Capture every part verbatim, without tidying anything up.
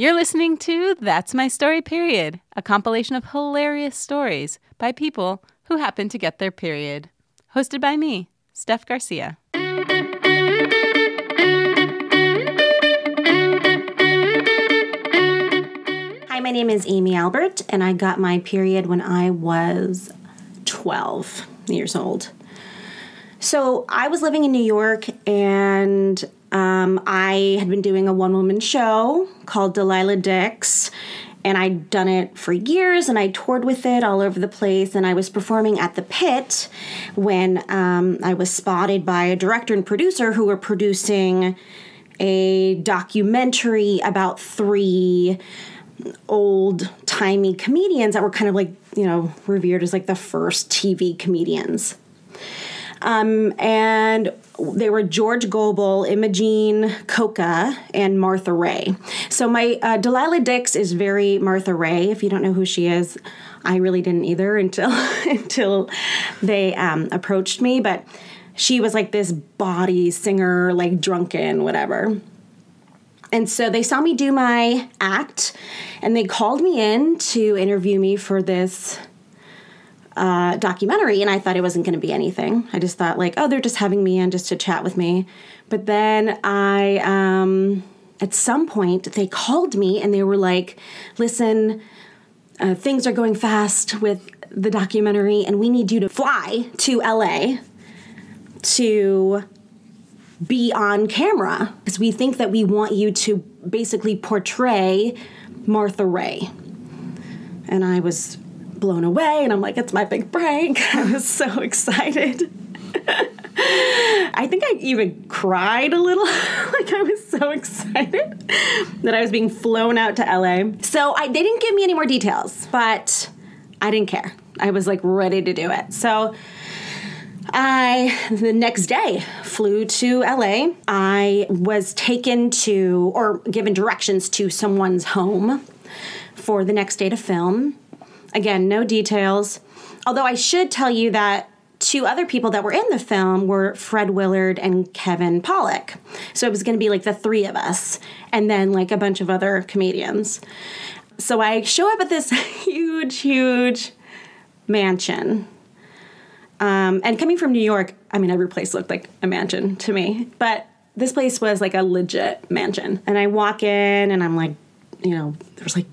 You're listening to That's My Story Period, a compilation of hilarious stories by people who happen to get their period. Hosted by me, Steph Garcia. Hi, my name is Amy Albert, and I got my period when I was twelve years old. So I was living in New York, and um, I had been doing a one-woman show called Delilah Dix, and I'd done it for years, and I toured with it all over the place, and I was performing at the Pit when um, I was spotted by a director and producer who were producing a documentary about three old-timey comedians that were kind of like, you know, revered as like the first T V comedians. Um, and they were George Gobel, Imogene Coca, and Martha Ray. So my uh, Delilah Dix is very Martha Ray. If you don't know who she is, I really didn't either until until they um, approached me. But she was like this body singer, like drunken, whatever. And so they saw me do my act, and they called me in to interview me for this Uh, documentary, and I thought it wasn't going to be anything. I just thought like, oh, they're just having me in just to chat with me. But then I, um, at some point, they called me and they were like, listen, uh, things are going fast with the documentary, and we need you to fly to L A to be on camera because we think that we want you to basically portray Martha Ray. And I was blown away, and I'm like, it's my big break. I was so excited. I think I even cried a little. Like, I was so excited that I was being flown out to L A. So I, they didn't give me any more details, but I didn't care. I was like ready to do it. So I, the next day, flew to L A. I was taken to, or given directions to someone's home for the next day to film. Again, no details, although I should tell you that two other people that were in the film were Fred Willard and Kevin Pollack. So it was going to be like the three of us and then like a bunch of other comedians. So I show up at this huge, huge mansion. Um, and coming from New York, I mean, every place looked like a mansion to me. But this place was like a legit mansion. And I walk in and I'm like, you know, there's like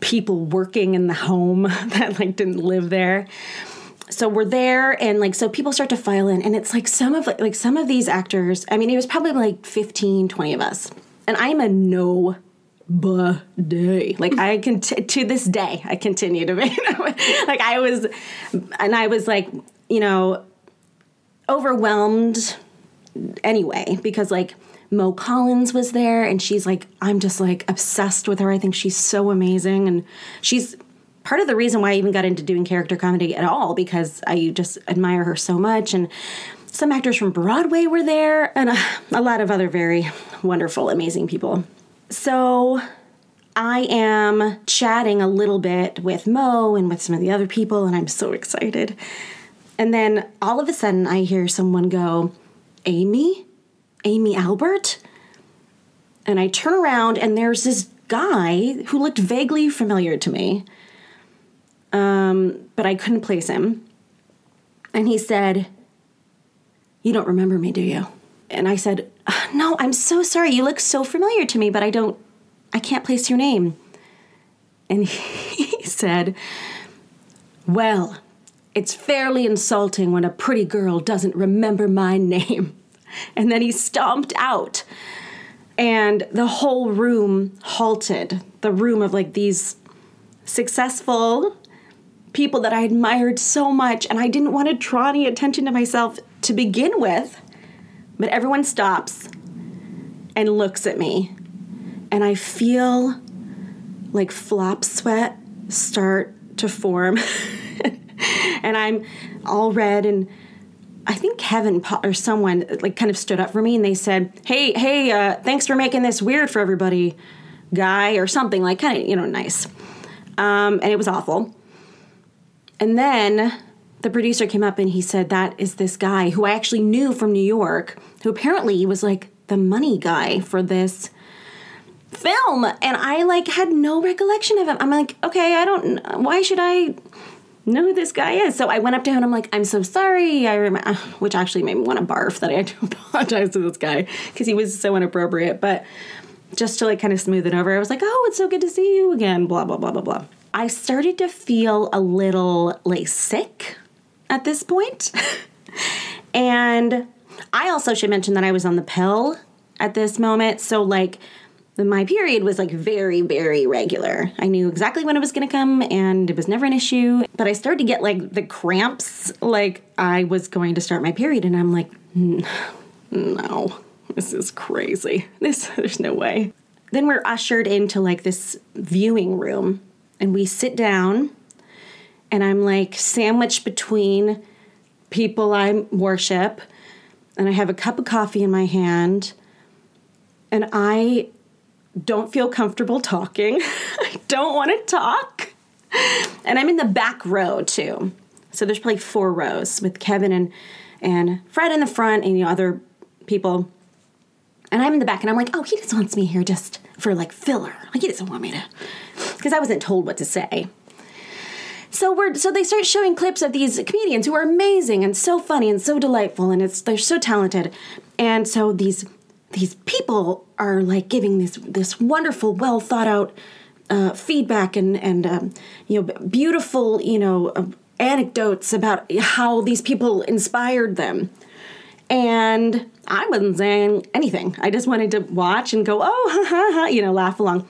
people working in the home that like didn't live there. So we're there, and like, so people start to file in, and it's like some of like some of these actors, I mean, it was probably like fifteen, twenty of us. And I'm a nobody. Like I can, t- to this day, I continue to be, you know, like I was, and I was like, you know, overwhelmed anyway, because like, Mo Collins was there, and she's like, I'm just like obsessed with her. I think she's so amazing. And she's part of the reason why I even got into doing character comedy at all, because I just admire her so much. And some actors from Broadway were there, and a, a lot of other very wonderful, amazing people. So I am chatting a little bit with Mo and with some of the other people, and I'm so excited. And then all of a sudden I hear someone go, Amy? Amy Albert? And I turn around, and there's this guy who looked vaguely familiar to me, um, but I couldn't place him. And he said, you don't remember me, do you? And I said, no, I'm so sorry. You look so familiar to me, but I don't, I can't place your name. And he said, well, it's fairly insulting when a pretty girl doesn't remember my name. And then he stomped out, and the whole room halted. The room of like these successful people that I admired so much, and I didn't want to draw any attention to myself to begin with, but everyone stops and looks at me, and I feel like flop sweat start to form, and I'm all red, and I think Kevin or someone like kind of stood up for me, and they said, hey, hey, uh, thanks for making this weird for everybody, guy, or something like kind of, you know, nice. Um, and it was awful. And then the producer came up and he said, that is this guy who I actually knew from New York, who apparently was like the money guy for this film, and I, like, had no recollection of him. I'm like, okay, I don't, why should I know who this guy is? So I went up to him, and I'm like, I'm so sorry, I remember, which actually made me want to barf that I had to apologize to this guy, because he was so inappropriate, but just to, like, kind of smooth it over, I was like, oh, it's so good to see you again, blah, blah, blah, blah, blah. I started to feel a little, like, sick at this point, and I also should mention that I was on the pill at this moment, so, like, my period was, like, very, very regular. I knew exactly when it was going to come, and it was never an issue. But I started to get, like, the cramps, like, I was going to start my period. And I'm like, no, this is crazy. This, there's no way. Then we're ushered into, like, this viewing room. And we sit down, and I'm, like, sandwiched between people I worship. And I have a cup of coffee in my hand. And I don't feel comfortable talking. I don't want to talk. And I'm in the back row, too. So there's probably four rows with Kevin and, and Fred in the front and, you know, other people. And I'm in the back, and I'm like, oh, he just wants me here just for, like, filler. Like, he doesn't want me to, because I wasn't told what to say. So we're so they start showing clips of these comedians who are amazing and so funny and so delightful, and it's they're so talented. And so these... These people are, like, giving this this wonderful, well thought out uh, feedback and and um, you know, beautiful, you know, uh, anecdotes about how these people inspired them. And I wasn't saying anything. I just wanted to watch and go, oh, ha ha ha, you know, laugh along.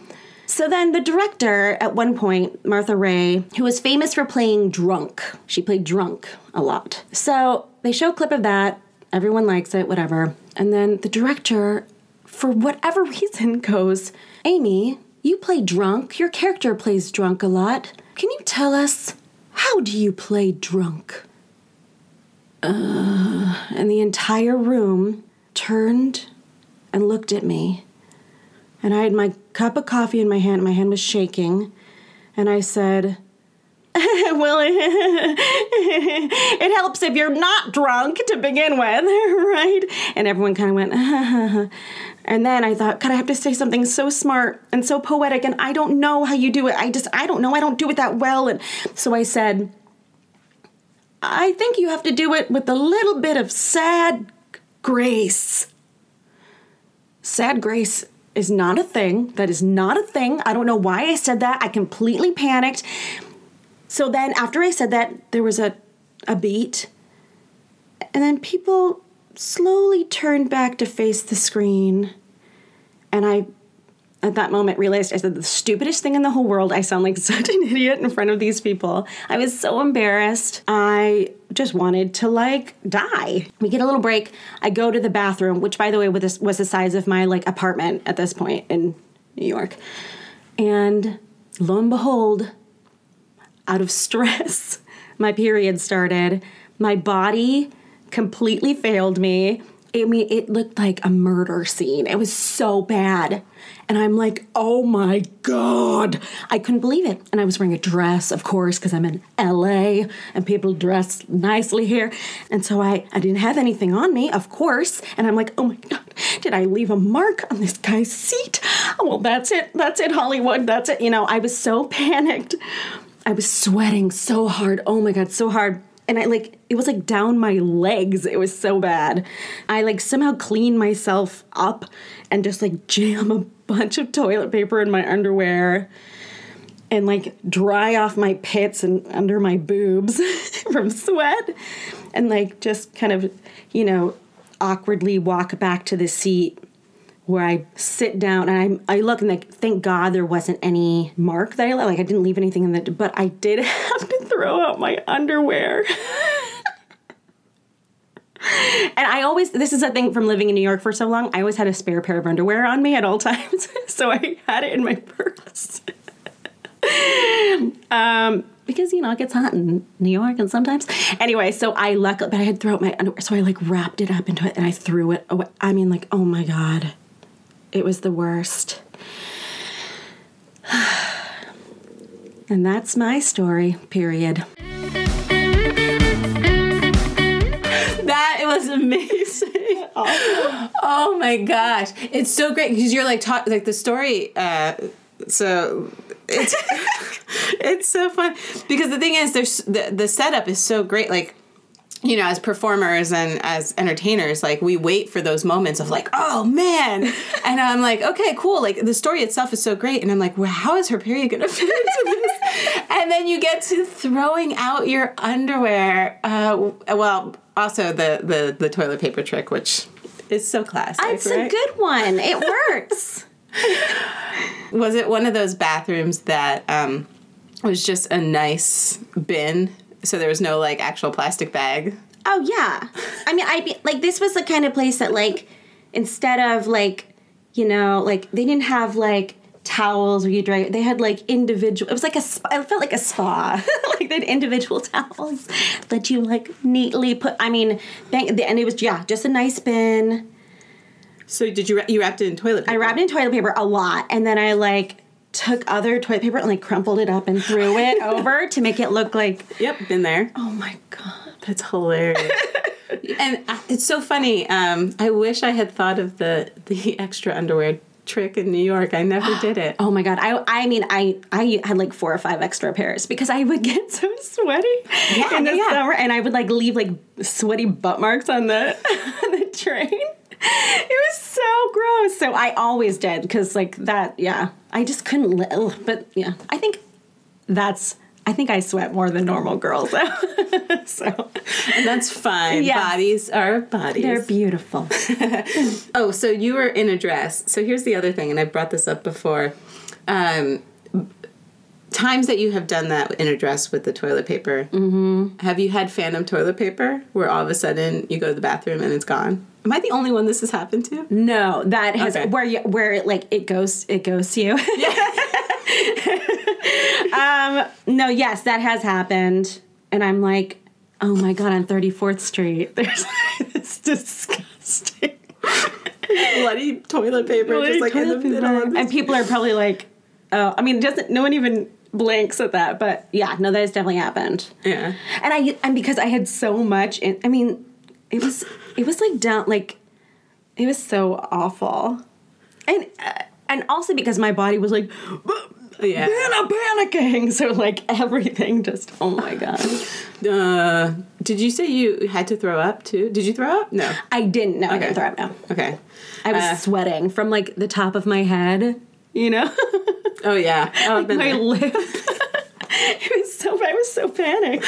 So then the director at one point, Martha Ray, who was famous for playing drunk. She played drunk a lot. So they show a clip of that. Everyone likes it, whatever. And then the director, for whatever reason, goes, Amy, you play drunk. Your character plays drunk a lot. Can you tell us, how do you play drunk? Uh, and the entire room turned and looked at me. And I had my cup of coffee in my hand. My hand was shaking. And I said, well, it helps if you're not drunk to begin with, right? And everyone kind of went, and then I thought, God, I have to say something so smart and so poetic, and I don't know how you do it. I just, I don't know. I don't do it that well. And so I said, I think you have to do it with a little bit of sad grace. Sad grace is not a thing. That is not a thing. I don't know why I said that. I completely panicked. So then after I said that, there was a, a beat, and then people slowly turned back to face the screen, and I, at that moment, realized I said the stupidest thing in the whole world. I sound like such an idiot in front of these people. I was so embarrassed. I just wanted to, like, die. We get a little break. I go to the bathroom, which, by the way, was the size of my, like, apartment at this point in New York, and lo and behold, out of stress, my period started. My body completely failed me. I mean, it looked like a murder scene. It was so bad. And I'm like, oh my God. I couldn't believe it. And I was wearing a dress, of course, because I'm in L A and people dress nicely here. And so I, I didn't have anything on me, of course. And I'm like, oh my God, did I leave a mark on this guy's seat? Oh, well, that's it. That's it, Hollywood. That's it. You know, I was so panicked. I was sweating so hard. Oh, my God, so hard. And I, like, it was, like, down my legs. It was so bad. I, like, somehow clean myself up and just, like, jam a bunch of toilet paper in my underwear and, like, dry off my pits and under my boobs from sweat and, like, just kind of, you know, awkwardly walk back to the seat where I sit down and I I look and, like, thank God there wasn't any mark that I left. Like, I didn't leave anything in the, but I did have to throw out my underwear. And I always, this is a thing from living in New York for so long, I always had a spare pair of underwear on me at all times. So I had it in my purse. um, because, you know, it gets hot in New York and sometimes. Anyway, so I luckily, but I had to throw out my underwear. So I, like, wrapped it up into it and I threw it away. I mean, like, oh my God. It was the worst. And that's my story, period. That was amazing. Awesome. Oh my gosh, it's so great because you're like talk like the story. Uh, so it's it's so fun because the thing is, there's the the setup is so great. Like, you know, as performers and as entertainers, like we wait for those moments of like, oh man, and I'm like, okay, cool. Like the story itself is so great, and I'm like, well, how is her period gonna fit into this? And then you get to throwing out your underwear. Uh, well, also the the the toilet paper trick, which is so classic. It's right? a good one. It works. Was it one of those bathrooms that um, was just a nice bin? So there was no, like, actual plastic bag? Oh, yeah. I mean, I be, like, this was the kind of place that, like, instead of, like, you know, like, they didn't have, like, towels where you dry it. They had, like, individual... It was like a... Spa, it felt like a spa. Like, they had individual towels that you, like, neatly put... I mean, bang, and it was, yeah, just a nice bin. So did you... You wrapped it in toilet paper? I wrapped it in toilet paper a lot. And then I, like... took other toilet paper and like crumpled it up and threw it over to make it look like... Yep, been there. Oh my God, that's hilarious. And I, it's so funny. Um, I wish I had thought of the, the extra underwear trick in New York. I never did it. Oh my God. I I mean, I, I had like four or five extra pairs because I would get so sweaty yeah, in the yeah. summer and I would like leave like sweaty butt marks on the on the train. It was so gross. So I always did because, like, that, yeah. I just couldn't live. But, yeah. I think that's, I think I sweat more than normal girls. So. And that's fine. Yes. Bodies are bodies. They're beautiful. Oh, so you were in a dress. So here's the other thing, and I brought this up before. Um, times that you have done that in a dress with the toilet paper. Mm-hmm. Have you had phantom toilet paper where all of a sudden you go to the bathroom and it's gone? Am I the only one this has happened to? No, that has okay. where you, where it like it goes it goes to you. um, no, yes, that has happened, and I'm like, oh my God, on thirty-fourth Street, there's it's disgusting bloody toilet paper bloody just like in the middle, of and people are probably like, oh, I mean, doesn't no one even blanks at that, but yeah, no, that has definitely happened. Yeah, and I and because I had so much, in, I mean. It was, it was like down, like, it was so awful. And, uh, and also because my body was like, yeah. panicking. So like everything just, oh my God. Uh, did you say you had to throw up too? Did you throw up? No. I didn't. No, okay. I didn't throw up. No. Okay. I was uh, sweating from like the top of my head, you know? Oh yeah. Oh, like my there. lip. It was so, I was so panicked.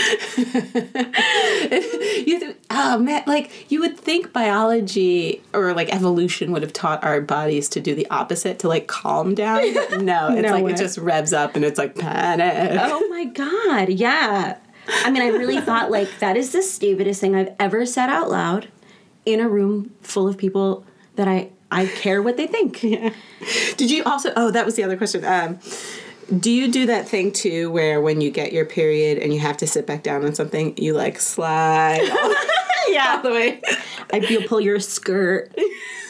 you, oh, man, like, you would think biology or, like, evolution would have taught our bodies to do the opposite, to, like, calm down. No, it's no like way. It just revs up and it's like, panic. Oh, my God, yeah. I mean, I really thought, like, that is the stupidest thing I've ever said out loud in a room full of people that I, I care what they think. Yeah. Did you also, oh, that was the other question, um... Do you do that thing, too, where when you get your period and you have to sit back down on something, you, like, slide all yeah. all the way? I, you'll pull your skirt,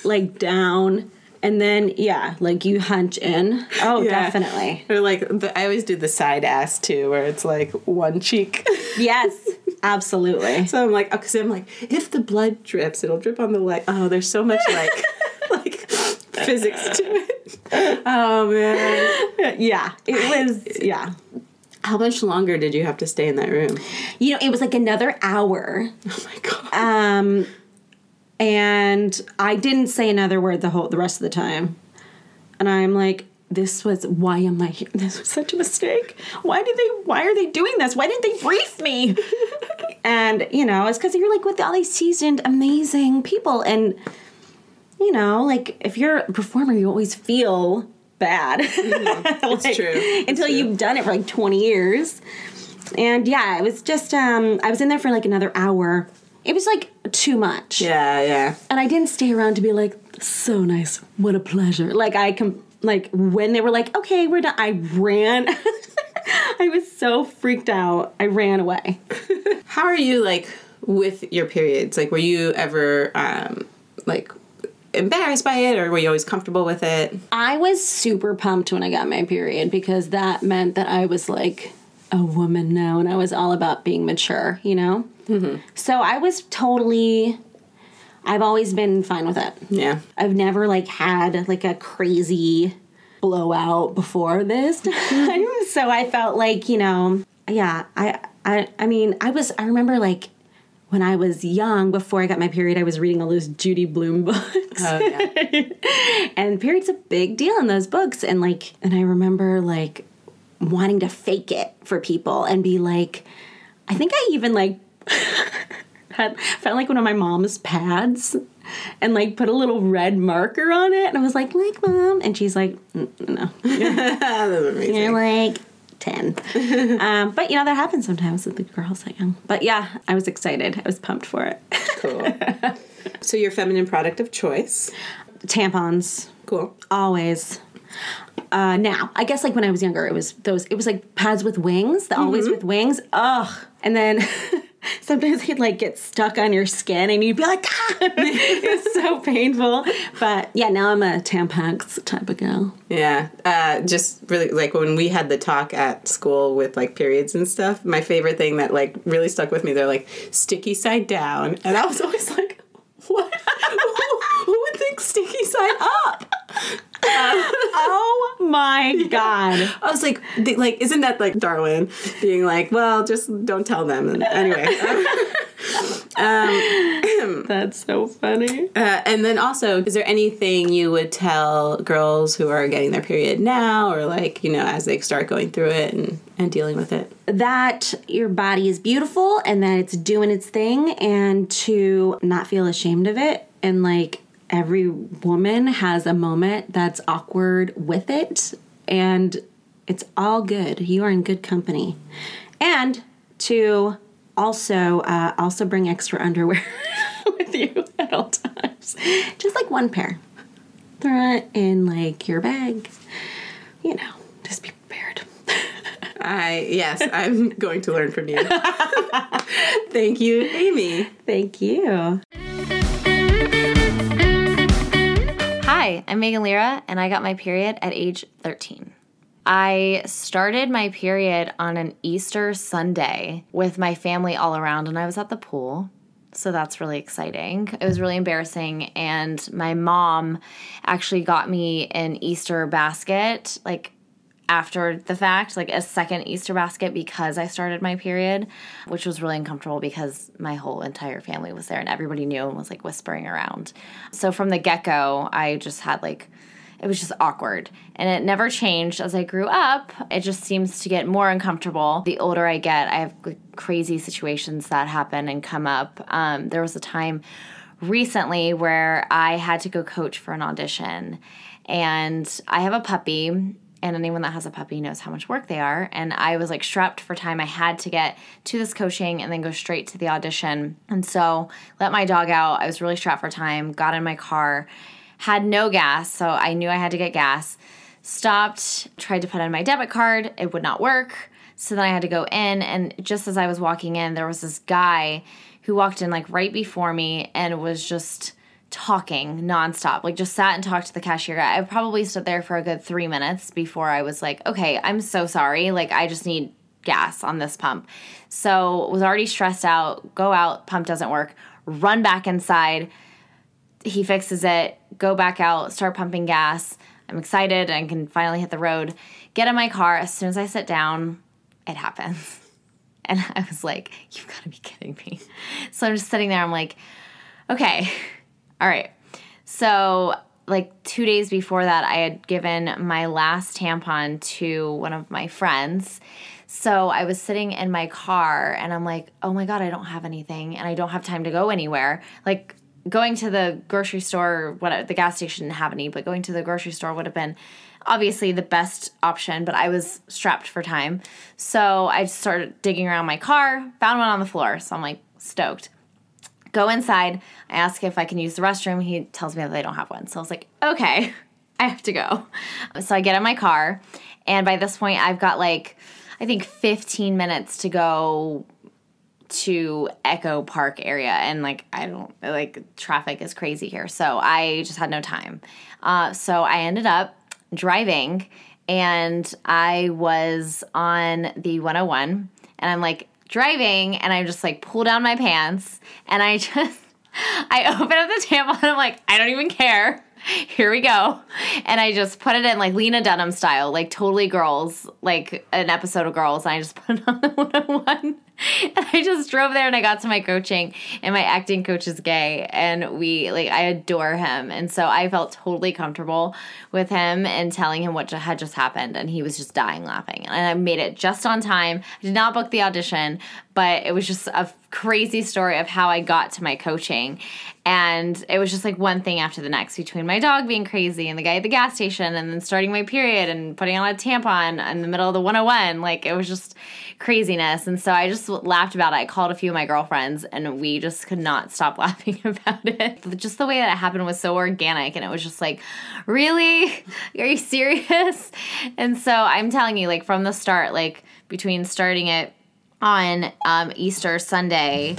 like, down, and then, yeah, like, you hunch in. Oh, yeah. Definitely. Or, like, the, I always do the side ass, too, where it's, like, one cheek. Yes, absolutely. So I'm like, because I'm like, if the blood drips, it'll drip on the leg. Oh, there's so much, like... physics to it. Oh, man. Yeah. It was, yeah. How much longer did you have to stay in that room? You know, it was like another hour. Oh, my God. Um, and I didn't say another word the whole, the rest of the time. And I'm like, this was, why am I here? This was such a mistake. Why did they, why are they doing this? Why didn't they brief me? And, you know, it's because you're like with all these seasoned, amazing people and... You know, like, if you're a performer, you always feel bad. Mm-hmm. Like, it's true. It's until true. You've done it for, like, twenty years. And, yeah, it was just, um, I was in there for, like, another hour. It was, like, too much. Yeah, yeah. And I didn't stay around to be like, so nice. What a pleasure. Like, I, com- like, when they were like, okay, we're done, I ran. I was so freaked out. I ran away. How are you, like, with your periods? Like, were you ever, um, like... embarrassed by it, or were you always comfortable with it? I was super pumped when I got my period because that meant that I was like a woman now, and I was all about being mature, you know? Mm-hmm. So I was totally I've always been fine with it. Yeah. I've never, like, had, like, a crazy blowout before this time. So I felt like, you know, yeah, I, I, I mean, I was, I remember, like, when I was young, before I got my period, I was reading all those Judy Blume books. Oh, yeah. And period's a big deal in those books. And, like, and I remember, like, wanting to fake it for people and be like, I think I even, like, had found, like, one of my mom's pads and, like, put a little red marker on it. And I was like, like, Mom. And she's like, no. You're like... ten. Um, but, you know, that happens sometimes with the girls that young. But, yeah, I was excited. I was pumped for it. Cool. So your feminine product of choice? Tampons. Cool. Always. Uh, now, I guess, like, when I was younger, it was those, it was, like, pads with wings, the mm-hmm. always with wings. Ugh. And then... Sometimes they'd, like, get stuck on your skin, and you'd be like, ah! It's so painful. But, yeah, now I'm a Tampax type of girl. Yeah. Uh, just really, like, when we had the talk at school with, like, periods and stuff, my favorite thing that, like, really stuck with me, they're like, sticky side down. And I was always like, what? who, who would think sticky side up? Um, oh my god! Yeah. I was like, they, like, isn't that like Darwin being like, well, just don't tell them. And anyway, um, that's so funny. Uh, and then also, is there anything you would tell girls who are getting their period now, or like you know, as they start going through it and, and dealing with it? That your body is beautiful and that it's doing its thing, and to not feel ashamed of it, and like. Every woman has a moment that's awkward with it, and it's all good. You are in good company. And to also uh, also bring extra underwear with you at all times. Just like one pair. Throw it in like your bag. You know, just be prepared. I yes, I'm going to learn from you. Thank you, Amy. Thank you. Hi, I'm Megan Lira, and I got my period at age thirteen. I started my period on an Easter Sunday with my family all around, and I was at the pool, so that's really exciting. It was really embarrassing, and my mom actually got me an Easter basket, like, after the fact, like a second Easter basket because I started my period, which was really uncomfortable because my whole entire family was there and everybody knew and was like whispering around. So from the get-go, I just had like, it was just awkward. And it never changed as I grew up. It just seems to get more uncomfortable. The older I get, I have crazy situations that happen and come up. Um, there was a time recently where I had to go coach for an audition. And I have a puppy. And anyone that has a puppy knows how much work they are. And I was, like, strapped for time. I had to get to this coaching and then go straight to the audition. And so let my dog out. I was really strapped for time, got in my car, had no gas, so I knew I had to get gas, stopped, tried to put in my debit card. It would not work. So then I had to go in. And just as I was walking in, there was this guy who walked in, like, right before me and was just talking nonstop, like just sat and talked to the cashier guy. I probably stood there for a good three minutes before I was like, okay, I'm so sorry. Like, I just need gas on this pump. So was already stressed out, go out, pump doesn't work, run back inside. He fixes it, go back out, start pumping gas. I'm excited and can finally hit the road. Get in my car. As soon as I sit down, it happens. And I was like, you've got to be kidding me. So I'm just sitting there. I'm like, okay. All right, so like two days before that, I had given my last tampon to one of my friends. So I was sitting in my car, and I'm like, oh, my God, I don't have anything, and I don't have time to go anywhere. Like going to the grocery store, what the gas station didn't have any, but going to the grocery store would have been obviously the best option, but I was strapped for time. So I started digging around my car, found one on the floor, so I'm like stoked. Go inside. I ask if I can use the restroom. He tells me that they don't have one. So I was like, okay, I have to go. So I get in my car, and by this point I've got like, I think fifteen minutes to go to Echo Park area, and like I don't, like traffic is crazy here. So I just had no time. Uh, so I ended up driving, and I was on the one oh one, and I'm like, driving, and I just, like, pull down my pants, and I just, I open up the tampon and I'm like, I don't even care. Here we go. And I just put it in like Lena Dunham style, like totally Girls, like an episode of Girls. And I just put it on the one oh one. And I just drove there and I got to my coaching, and my acting coach is gay, and we, like, I adore him. And so I felt totally comfortable with him and telling him what had just happened, and he was just dying laughing. And I made it just on time. I did not book the audition, but it was just a crazy story of how I got to my coaching. And it was just like one thing after the next, between my dog being crazy and the guy at the gas station and then starting my period and putting on a tampon in the middle of the one oh one. Like, it was just craziness. And so I just laughed about it. I called a few of my girlfriends, and we just could not stop laughing about it. Just the way that it happened was so organic, and it was just like, really? Are you serious? And so I'm telling you, like, from the start, like, between starting it on um, Easter Sunday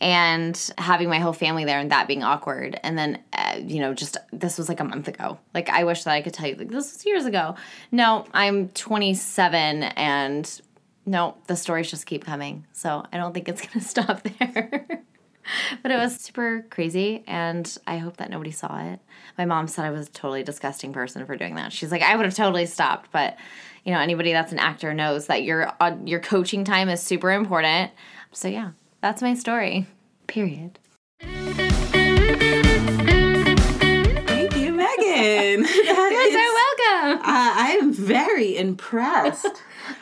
and having my whole family there and that being awkward, and then, uh, you know, just, this was like a month ago. Like, I wish that I could tell you, like, this was years ago. No, I'm twenty-seven, and... no, the stories just keep coming, so I don't think it's going to stop there. But it was super crazy, and I hope that nobody saw it. My mom said I was a totally disgusting person for doing that. She's like, I would have totally stopped, but, you know, anybody that's an actor knows that your uh, your coaching time is super important. So, yeah, that's my story. Period. Thank you, Megan. You're so welcome. Uh, I am very impressed.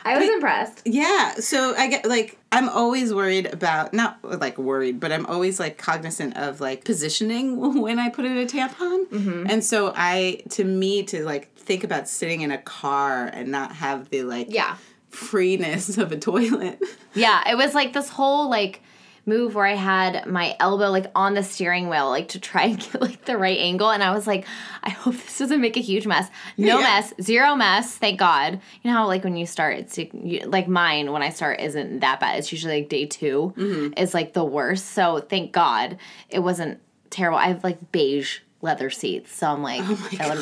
I was I, impressed. Yeah. So I get, like, I'm always worried about, not like worried, but I'm always like cognizant of like positioning when I put in a tampon. Mm-hmm. And so I, to me, to like think about sitting in a car and not have the like yeah. freeness of a toilet. Yeah. It was like this whole like move where I had my elbow like on the steering wheel, like to try and get like the right angle. And I was like, I hope this doesn't make a huge mess. No yeah. mess, zero mess. Thank God. You know how like when you start, it's like mine when I start isn't that bad. It's usually like day two mm-hmm. is like the worst. So thank God it wasn't terrible. I have like beige leather seats. So I'm like, oh my God.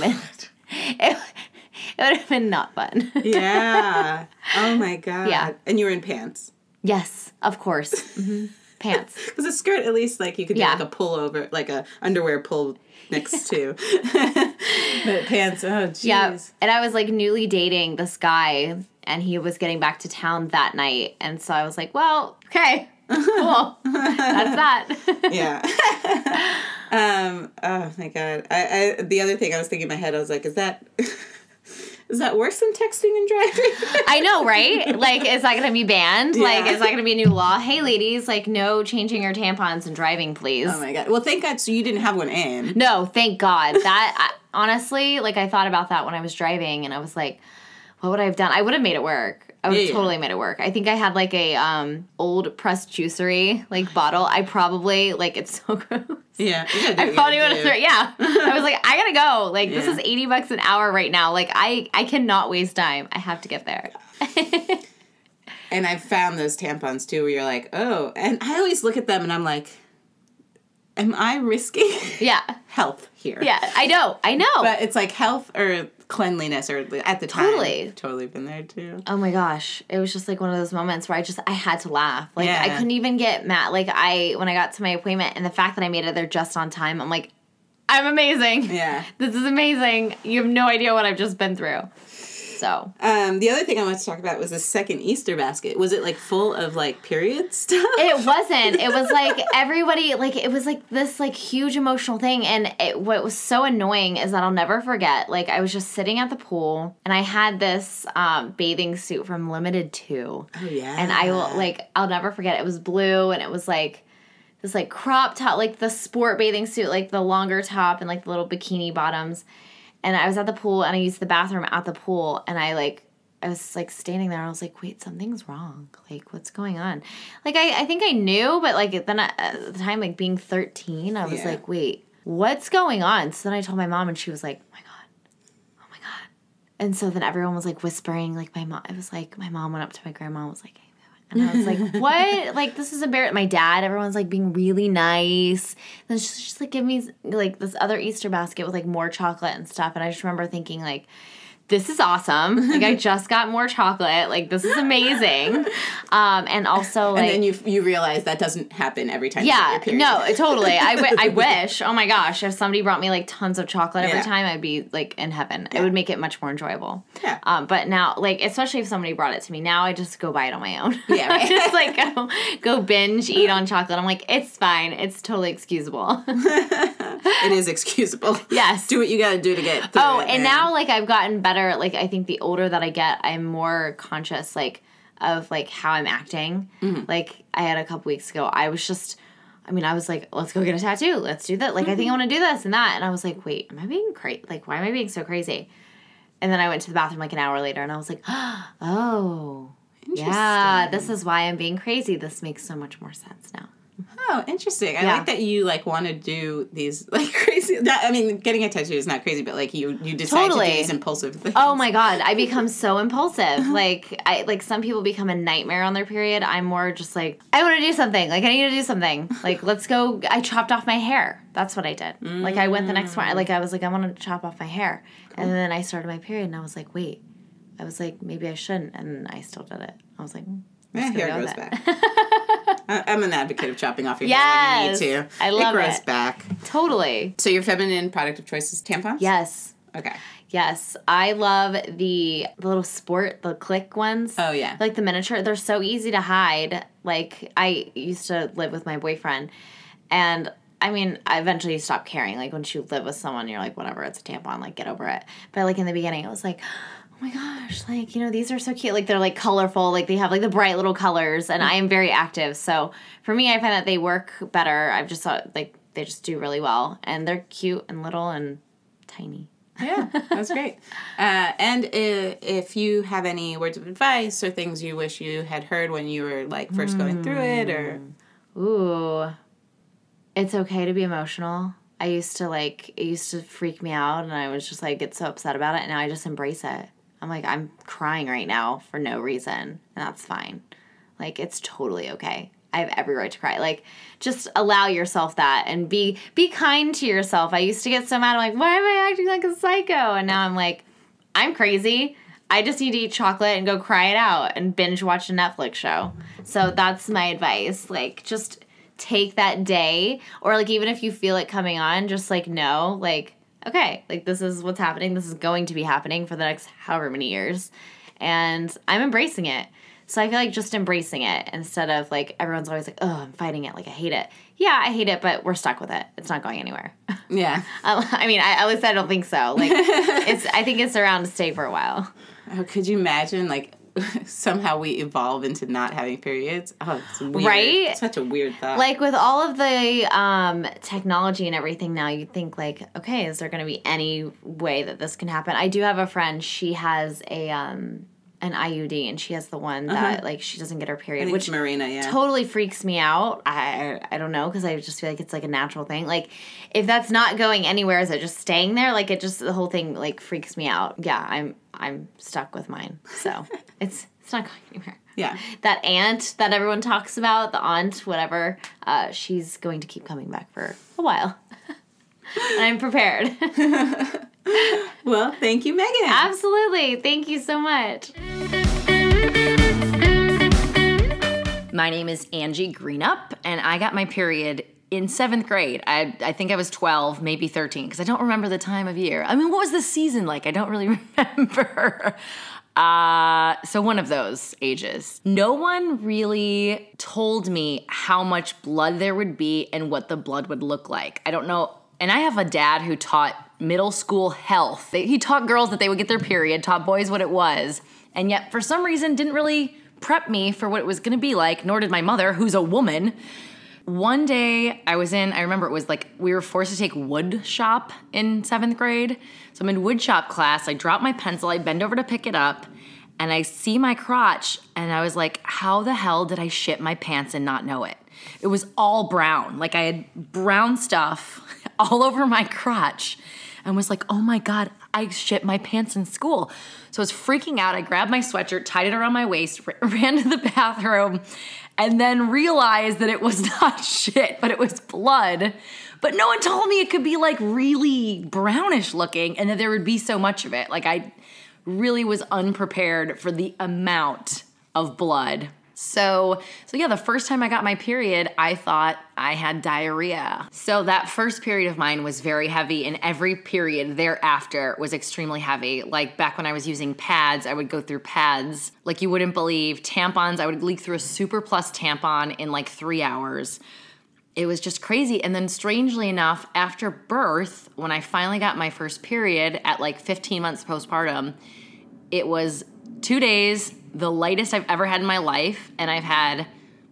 It, it would have been not fun. Yeah. Oh my God. Yeah. And you were in pants. Yes, of course. Mm-hmm. Pants. Because a skirt, at least, like, you could yeah. do, like, a pullover, like, a underwear pull next to. But pants, oh, jeez. Yeah, and I was, like, newly dating this guy, and he was getting back to town that night, and so I was like, well, okay, cool. That's that. Yeah. um. Oh, my God. I, I. The other thing I was thinking in my head, I was like, is that... is that worse than texting and driving? I know, right? Like, is that going to be banned? Yeah. Like, is that going to be a new law? Hey, ladies, like, no changing your tampons and driving, please. Oh, my God. Well, thank God so you didn't have one in. No, thank God. That, I, honestly, like, I thought about that when I was driving, and I was like, what would I have done? I would have made it work. I would yeah, yeah. totally made it work. I think I had, like, a um, old pressed juicery, like, bottle. I probably, like, it's so gross. Yeah. I probably would have thrown it. Yeah. I was like, I gotta go. Like, yeah. this is eighty bucks an hour right now. Like, I, I cannot waste time. I have to get there. And I've found those tampons, too, where you're like, oh. And I always look at them, and I'm like, am I risking yeah. health here? Yeah. I know. I know. But it's like health or... cleanliness, or at the time, totally, totally been there too. Oh my gosh, it was just like one of those moments where I just I had to laugh. Like yeah. I couldn't even get mad. Like I when I got to my appointment and the fact that I made it there just on time, I'm like, I'm amazing. Yeah, this is amazing. You have no idea what I've just been through. So um, the other thing I wanted to talk about was the second Easter basket. Was it like full of like period stuff? It wasn't. It was like everybody like it was like this like huge emotional thing. And it, what was so annoying is that I'll never forget. Like I was just sitting at the pool and I had this um, bathing suit from Limited Two. Oh yeah. And I will like I'll never forget. It was blue and it was like this like crop top, like the sport bathing suit, like the longer top and like the little bikini bottoms. And I was at the pool, and I used the bathroom at the pool, and I, like, I was, like, standing there, and I was like, wait, something's wrong. Like, what's going on? Like, I, I think I knew, but, like, then I, at the time, like, being thirteen, I was yeah. like, wait, what's going on? So then I told my mom, and she was like, oh, my God. Oh, my God. And so then everyone was, like, whispering. Like, my mom, it was like, my mom went up to my grandma and was like, hey. And I was like, what? Like, this is embarrassing. My dad, everyone's, like, being really nice. Then she's just, like, giving me, like, this other Easter basket with, like, more chocolate and stuff. And I just remember thinking, like, this is awesome. Like, I just got more chocolate. Like, this is amazing. Um, and also, like... And then you you realize that doesn't happen every time yeah, you get your period. No, totally. I, w- I wish. Oh, my gosh. If somebody brought me, like, tons of chocolate every yeah. time, I'd be, like, in heaven. Yeah. It would make it much more enjoyable. Yeah. Um, but now, like, especially if somebody brought it to me, now I just go buy it on my own. Yeah, right. I just, like, go, go binge eat on chocolate. I'm like, it's fine. It's totally excusable. It is excusable. Yes. Do what you gotta do to get through Oh, it, and man. Now, like, I've gotten better. Like, I think the older that I get, I'm more conscious, like, of, like, how I'm acting. Mm-hmm. Like, I had a couple weeks ago, I was just, I mean, I was like, let's go get a tattoo. Let's do that. Like, mm-hmm. I think I want to do this and that. And I was like, wait, am I being crazy? Like, why am I being so crazy? And then I went to the bathroom, like, an hour later, and I was like, oh, yeah, this is why I'm being crazy. This makes so much more sense now. Oh, interesting. I yeah. like that you, like, want to do these, like, crazy... Not, I mean, getting a tattoo is not crazy, but, like, you, you decide totally. to do these impulsive things. Oh, my God. I become so impulsive. Like, I like some people become a nightmare on their period. I'm more just like, I want to do something. Like, I need to do something. Like, let's go... I chopped off my hair. That's what I did. Mm. Like, I went the next morning. Like, I was like, I want to chop off my hair. Cool. And then I started my period, and I was like, wait. I was like, maybe I shouldn't. And I still did it. I was like... My hair grows that. back. I'm an advocate of chopping off your yes, hair when you need to. I love it. Grows it grows back. Totally. So your feminine product of choice is tampons? Yes. Okay. Yes. I love the, the little sport, the click ones. Oh, yeah. Like the miniature. They're so easy to hide. Like, I used to live with my boyfriend, and... I mean, eventually you stop caring. Like, once you live with someone, you're like, whatever, it's a tampon. Like, get over it. But, like, in the beginning, it was like, oh, my gosh. Like, you know, these are so cute. Like, they're, like, colorful. Like, they have, like, the bright little colors. And I am very active. So, for me, I find that they work better. I've just thought, like, they just do really well. And they're cute and little and tiny. Yeah, that's great. Uh, and if, if you have any words of advice or things you wish you had heard when you were, like, first going through it or... Ooh... It's okay to be emotional. I used to, like, it used to freak me out, and I was just, like, get so upset about it, and now I just embrace it. I'm like, I'm crying right now for no reason, and that's fine. Like, it's totally okay. I have every right to cry. Like, just allow yourself that and be be kind to yourself. I used to get so mad. I'm like, why am I acting like a psycho? And now I'm like, I'm crazy. I just need to eat chocolate and go cry it out and binge watch a Netflix show. So that's my advice. Like, just... take that day, or, like, even if you feel it coming on, just, like, know, like, okay, like, this is what's happening. This is going to be happening for the next however many years, and I'm embracing it. So I feel like just embracing it instead of, like, everyone's always like, oh, I'm fighting it. Like, I hate it. Yeah, I hate it, but we're stuck with it. It's not going anywhere. Yeah. um, I mean, I, at least I don't think so. Like, it's. I think it's around to stay for a while. Oh, could you imagine, like, somehow we evolve into not having periods? Oh, it's weird. Right? It's such a weird thought. Like, with all of the um, technology and everything now, you'd think, like, okay, is there going to be any way that this can happen? I do have a friend. She has a um, an I U D, and she has the one that, uh-huh. like, she doesn't get her period, which Marina, yeah. totally freaks me out. I, I don't know, because I just feel like it's, like, a natural thing. Like, if that's not going anywhere, is it just staying there? Like, it just, the whole thing, like, freaks me out. Yeah, I'm I'm stuck with mine, so... It's it's not going anywhere. Yeah. That aunt that everyone talks about, the aunt, whatever, uh, she's going to keep coming back for a while. And I'm prepared. Well, thank you, Megan. Absolutely. Thank you so much. My name is Angie Greenup, and I got my period in seventh grade. I I think I was twelve, maybe thirteen, because I don't remember the time of year. I mean, what was the season like? I don't really remember. Uh, so one of those ages. No one really told me how much blood there would be and what the blood would look like. I don't know. And I have a dad who taught middle school health. He taught girls that they would get their period, taught boys what it was, and yet for some reason didn't really prep me for what it was going to be like, nor did my mother, who's a woman. One day I was in, I remember it was like, we were forced to take wood shop in seventh grade. So I'm in wood shop class. I drop my pencil. I bend over to pick it up and I see my crotch. And I was like, how the hell did I shit my pants and not know it? It was all brown. Like I had brown stuff all over my crotch and was like, oh my God, I shit my pants in school. So I was freaking out. I grabbed my sweatshirt, tied it around my waist, ran to the bathroom, and then realized that it was not shit, but it was blood. But no one told me it could be, like, really brownish looking and that there would be so much of it. Like, I really was unprepared for the amount of blood. So, so yeah, the first time I got my period, I thought I had diarrhea. So that first period of mine was very heavy, and every period thereafter was extremely heavy. Like back when I was using pads, I would go through pads like you wouldn't believe. Tampons, I would leak through a Super Plus tampon in like three hours. It was just crazy. And then strangely enough, after birth, when I finally got my first period at like fifteen months postpartum, it was two days, the lightest I've ever had in my life, and I've had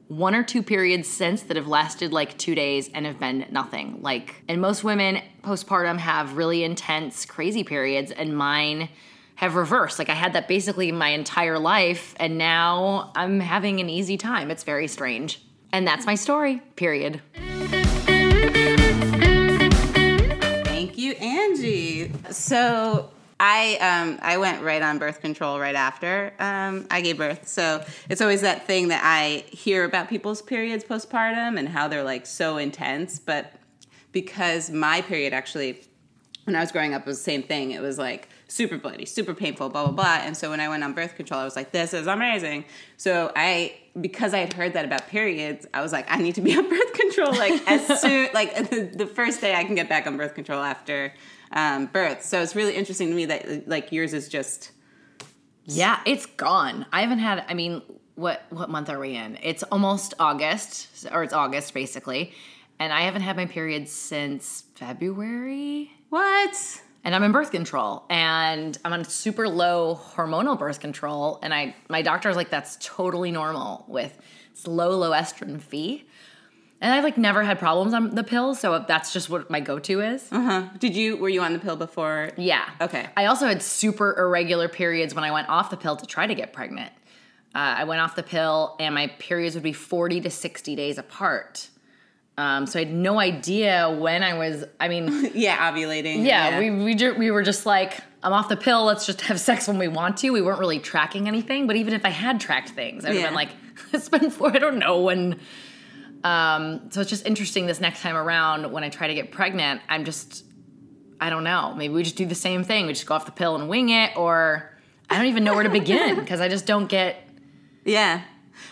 one or two periods since that have lasted like two days and have been nothing. Like, and most women postpartum have really intense, crazy periods, and mine have reversed. Like I had that basically my entire life, and now I'm having an easy time. It's very strange. And that's my story, period. Thank you, Angie. So I um, I went right on birth control right after um, I gave birth. So it's always that thing that I hear about people's periods postpartum and how they're like so intense. But because my period actually, when I was growing up, was the same thing. It was like super bloody, super painful, blah, blah, blah. And so when I went on birth control, I was like, this is amazing. So I, because I had heard that about periods, I was like, I need to be on birth control. Like as soon, like the, the first day I can get back on birth control after um, birth. So it's really interesting to me that like yours is just. Yeah, it's gone. I haven't had, I mean, what, what month are we in? It's almost August, or it's August basically. And I haven't had my period since February. What? And I'm in birth control, and I'm on super low hormonal birth control, and I my doctor's like, that's totally normal with it's low, low estrogen Phe. And I've like never had problems on the pill, so that's just what my go-to is. Uh-huh. Did you, were you on the pill before? Yeah. Okay. I also had super irregular periods when I went off the pill to try to get pregnant. Uh, I went off the pill, and my periods would be forty to sixty days apart. Um, so I had no idea when I was, I mean. yeah, ovulating. Yeah, yeah. We, we, ju- we were just like, I'm off the pill. Let's just have sex when we want to. We weren't really tracking anything. But even if I had tracked things, I would have yeah. been like, it's been four, I don't know when. Um, so it's just interesting this next time around when I try to get pregnant, I'm just, I don't know. Maybe we just do the same thing. We just go off the pill and wing it, or I don't even know where to begin because I just don't get. Yeah.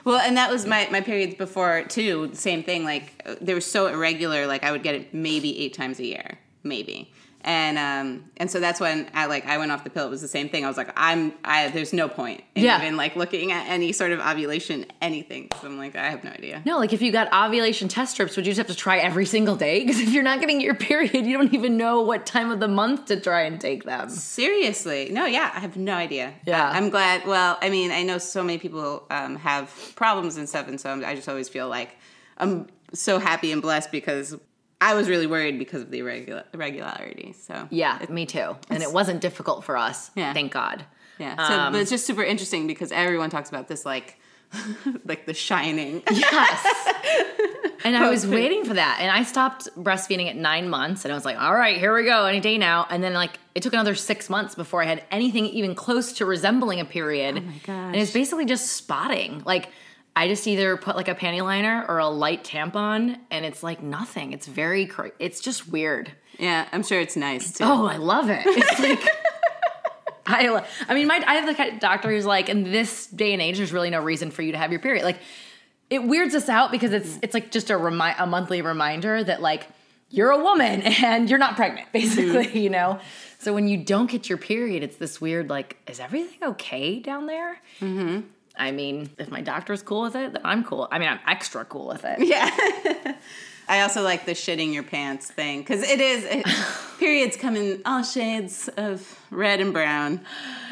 Well, and that was my, my periods before, too. Same thing. Like, they were so irregular. Like, I would get it maybe eight times a year. Maybe. And um, and so that's when I, like, I went off the pill. It was the same thing. I was like, I'm, I, there's no point in yeah. even, like, looking at any sort of ovulation, anything. So I'm like, I have no idea. No, like, if you got ovulation test strips, would you just have to try every single day? Because if you're not getting your period, you don't even know what time of the month to try and take them. Seriously. No, yeah, I have no idea. Yeah. Uh, I'm glad. Well, I mean, I know so many people um, have problems and stuff, and so I'm, I just always feel like I'm so happy and blessed because I was really worried because of the irregular, irregularity. So yeah, it, me too. And it wasn't difficult for us. Yeah. Thank God. Yeah. So, um, but it's just super interesting because everyone talks about this, like, like The Shining. Yes. And I was waiting for that, and I stopped breastfeeding at nine months, and I was like, all right, here we go, any day now. And then like it took another six months before I had anything even close to resembling a period. Oh my gosh. And it's basically just spotting, like. I just either put like a panty liner or a light tampon, and it's like nothing. It's very, cra- it's just weird. Yeah, I'm sure it's nice too. Oh, I love it. It's like, I, lo- I mean, my I have the kind of doctor who's like, in this day and age, there's really no reason for you to have your period. Like, it weirds us out because it's it's like just a remi- a monthly reminder that like you're a woman and you're not pregnant, basically, mm-hmm. you know. So when you don't get your period, it's this weird like, is everything okay down there? Mm-hmm. I mean, if my doctor's cool with it, then I'm cool. I mean, I'm extra cool with it. Yeah. I also like the shitting your pants thing because it is it, periods come in all shades of red and brown.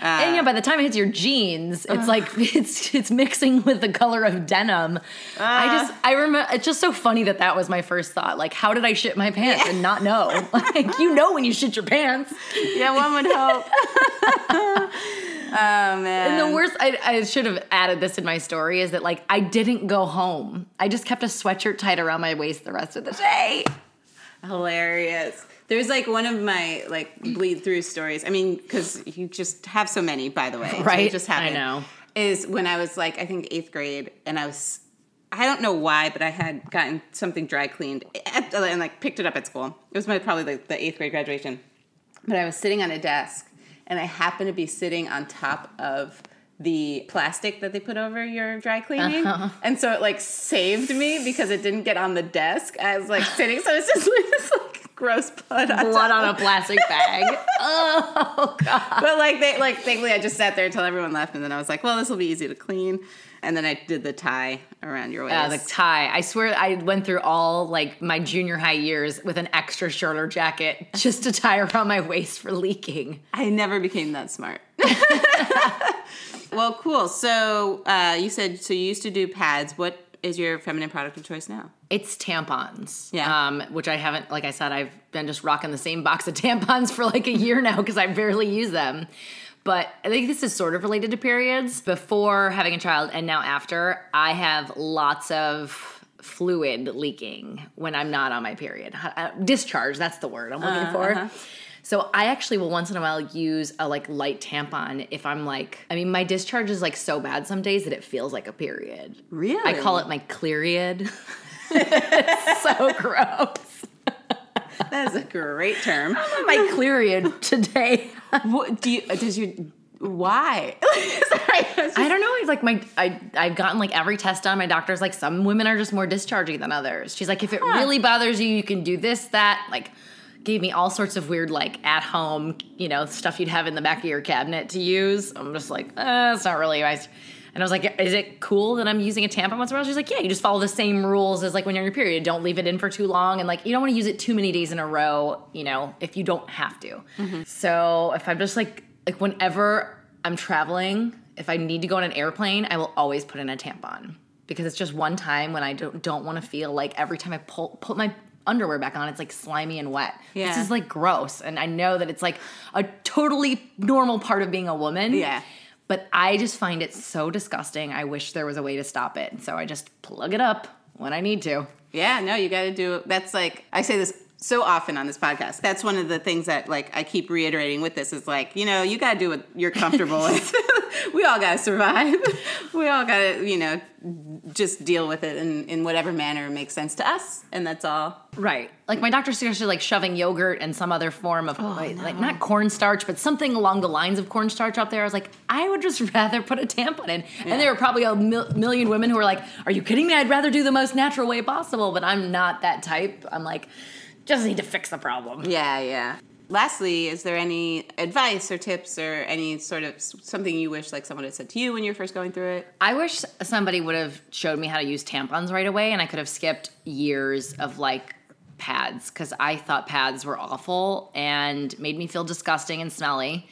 Uh, and yeah, by the time it hits your jeans, it's uh, like it's it's mixing with the color of denim. Uh, I just I remember it's just so funny that that was my first thought. Like, how did I shit my pants yeah. and not know? Like, you know when you shit your pants. Yeah, one would hope. Oh, man. And the worst, I, I should have added this in my story, is that, like, I didn't go home. I just kept a sweatshirt tied around my waist the rest of the day. Hilarious. There's, like, one of my, like, bleed-through stories. I mean, because you just have so many, by the way. Right? So just I know. Is when I was, like, I think eighth grade, and I was, I don't know why, but I had gotten something dry cleaned at, and, like, picked it up at school. It was my probably, like, the eighth grade graduation. But I was sitting on a desk. and I happened to be sitting on top of the plastic that they put over your dry cleaning. Uh-huh. And so it like saved me because it didn't get on the desk. I was like sitting, so it's just like, this, like gross blood on blood on a plastic bag. Oh God. But like they like thankfully I just sat there until everyone left, and then I was like, well, this will be easy to clean. And then I did the tie around your waist. Yeah, uh, the tie. I swear I went through all, like, my junior high years with an extra shorter jacket just to tie around my waist for leaking. I never became that smart. Well, cool. So uh, you said, so you used to do pads. What is your feminine product of choice now? It's tampons. Yeah. Um, which I haven't, like I said, I've been just rocking the same box of tampons for like a year now because I barely use them. But I think this is sort of related to periods. Before having a child and now after, I have lots of fluid leaking when I'm not on my period. Discharge, that's the word I'm looking uh, for. Uh-huh. So I actually will once in a while use a like light tampon if I'm like, I mean, my discharge is like so bad some days that it feels like a period. Really? I call it my cleariod. It's so gross. That is a great term. I'm on my cleariod today. What do you, does you, why? Sorry, I, just... I don't know. It's like my, I, I've gotten like every test done. My doctor's like, some women are just more discharging than others. She's like, if it huh. really bothers you, you can do this, that. Like, gave me all sorts of weird, like, at home, you know, stuff you'd have in the back of your cabinet to use. I'm just like, uh, it's not really my. And I was like, is it cool that I'm using a tampon once in a while? She's like, yeah, you just follow the same rules as, like, when you're on your period. Don't leave it in for too long. And, like, you don't want to use it too many days in a row, you know, if you don't have to. Mm-hmm. So if I'm just, like, like, whenever I'm traveling, if I need to go on an airplane, I will always put in a tampon. Because it's just one time when I don't, don't want to feel like every time I pull, put my underwear back on, it's, like, slimy and wet. Yeah. This is, like, gross. And I know that it's, like, a totally normal part of being a woman. Yeah. But I just find it so disgusting. I wish there was a way to stop it. So I just plug it up when I need to. Yeah, no, you got to do it. That's like, I say this so often on this podcast. That's one of the things that like I keep reiterating with this is like, you know, you got to do what you're comfortable with. We all got to survive. We all got to, you know, just deal with it in, in whatever manner makes sense to us. And that's all. Right. Like my doctor suggested like shoving yogurt and some other form of, oh, like, no. like not cornstarch, but something along the lines of cornstarch up there. I was like, I would just rather put a tampon in. Yeah. And there were probably a mil- million women who were like, are you kidding me? I'd rather do the most natural way possible. But I'm not that type. I'm like, just need to fix the problem. Yeah, yeah. Lastly, is there any advice or tips or any sort of something you wish like someone had said to you when you were first going through it? I wish somebody would have showed me how to use tampons right away, and I could have skipped years of like pads because I thought pads were awful and made me feel disgusting and smelly.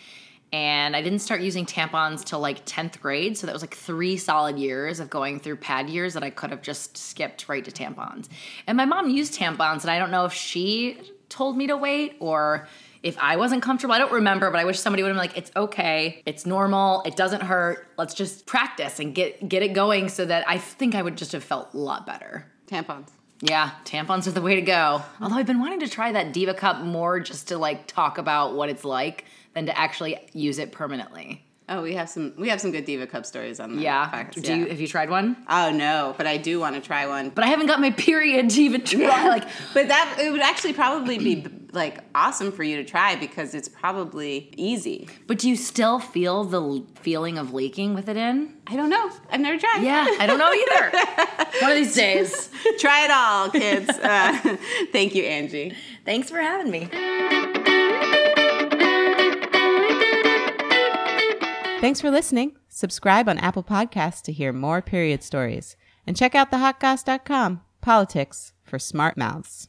And I didn't start using tampons till like tenth grade. So that was like three solid years of going through pad years that I could have just skipped right to tampons. And my mom used tampons, and I don't know if she told me to wait or if I wasn't comfortable. I don't remember, but I wish somebody would have been like, it's okay. It's normal. It doesn't hurt. Let's just practice and get, get it going so that I think I would just have felt a lot better. Tampons. Yeah, tampons are the way to go. Although I've been wanting to try that Diva Cup more just to like talk about what it's like than to actually use it permanently. Oh, we have some we have some good Diva Cup stories on that. Yeah. Podcast. Do you, have you tried one? Oh, no, but I do want to try one. But I haven't got my period to even try. Yeah. Like, but that it would actually probably be like awesome for you to try because it's probably easy. But do you still feel the le- feeling of leaking with it in? I don't know. I've never tried. Yeah, I don't know either. One of these days. Try it all, kids. Uh, thank you, Angie. Thanks for having me. Thanks for listening. Subscribe on Apple Podcasts to hear more period stories. And check out the hot goss dot com, politics for smart mouths.